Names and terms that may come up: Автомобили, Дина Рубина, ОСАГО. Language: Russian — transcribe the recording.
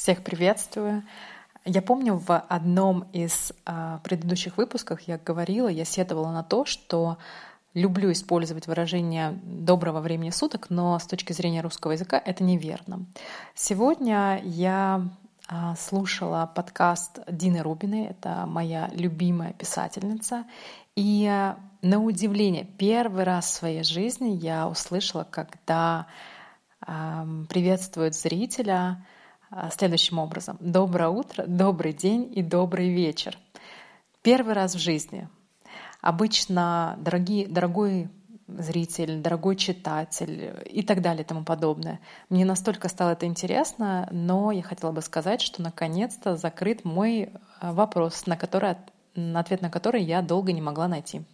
Всех приветствую. Я помню, в одном из предыдущих выпусков я сетовала на то, что люблю использовать выражение «доброго времени суток», но с точки зрения русского языка это неверно. Сегодня я слушала подкаст Дины Рубиной, это моя любимая писательница, и на удивление первый раз в своей жизни я услышала, когда приветствуют зрителя следующим образом: «Доброе утро», «Добрый день» и «Добрый вечер». Первый раз в жизни. Обычно дорогой зритель, дорогой читатель и так далее и тому подобное. Мне настолько стало это интересно, но я хотела бы сказать, что наконец-то закрыт мой вопрос, на ответ на который я долго не могла найти.